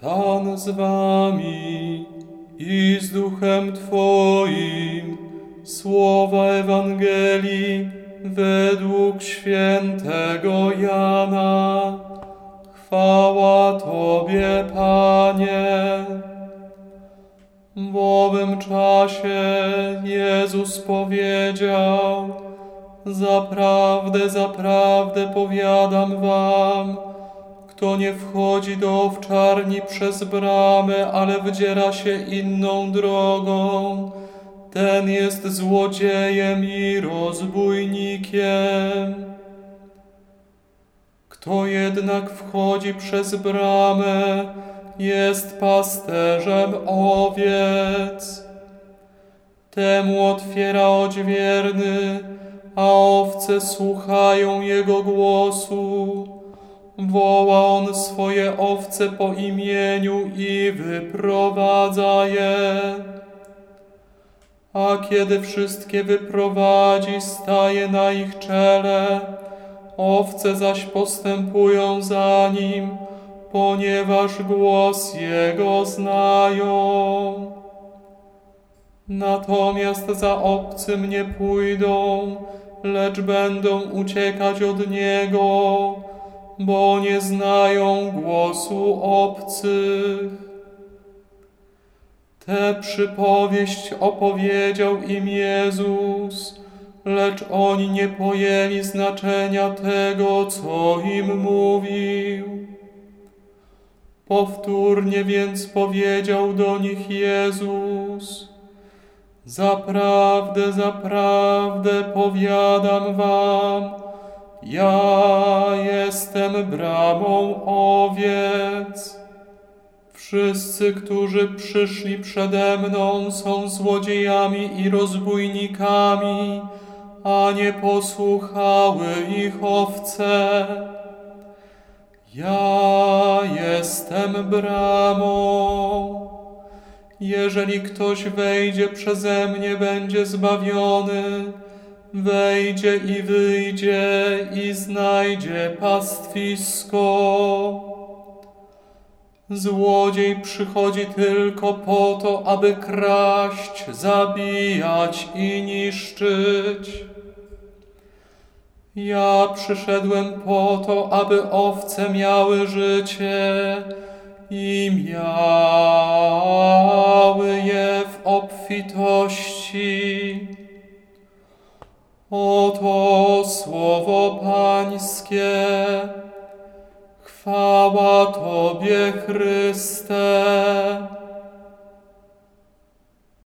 Pan z wami i z duchem Twoim. Słowa Ewangelii według świętego Jana. Chwała Tobie, Panie. W owym czasie Jezus powiedział: Zaprawdę, zaprawdę powiadam wam, kto nie wchodzi do owczarni przez bramę, ale wdziera się inną drogą, ten jest złodziejem i rozbójnikiem. Kto jednak wchodzi przez bramę, jest pasterzem owiec. Temu otwiera odźwierny, a owce słuchają jego głosu. Woła on swoje owce po imieniu i wyprowadza je. A kiedy wszystkie wyprowadzi, staje na ich czele. Owce zaś postępują za nim, ponieważ głos jego znają. Natomiast za obcym nie pójdą, lecz będą uciekać od niego, bo nie znają głosu obcych. Tę przypowieść opowiedział im Jezus, lecz oni nie pojęli znaczenia tego, co im mówił. Powtórnie więc powiedział do nich Jezus: Zaprawdę, zaprawdę powiadam wam, ja jestem bramą owiec. Wszyscy, którzy przyszli przede mną, są złodziejami i rozbójnikami, a nie posłuchały ich owce. Ja jestem bramą. Jeżeli ktoś wejdzie przeze mnie, będzie zbawiony. Wejdzie i wyjdzie i znajdzie pastwisko. Złodziej przychodzi tylko po to, aby kraść, zabijać i niszczyć. Ja przyszedłem po to, aby owce miały życie i miały je w obfitości. Oto słowo Pańskie. Chwała Tobie, Chryste.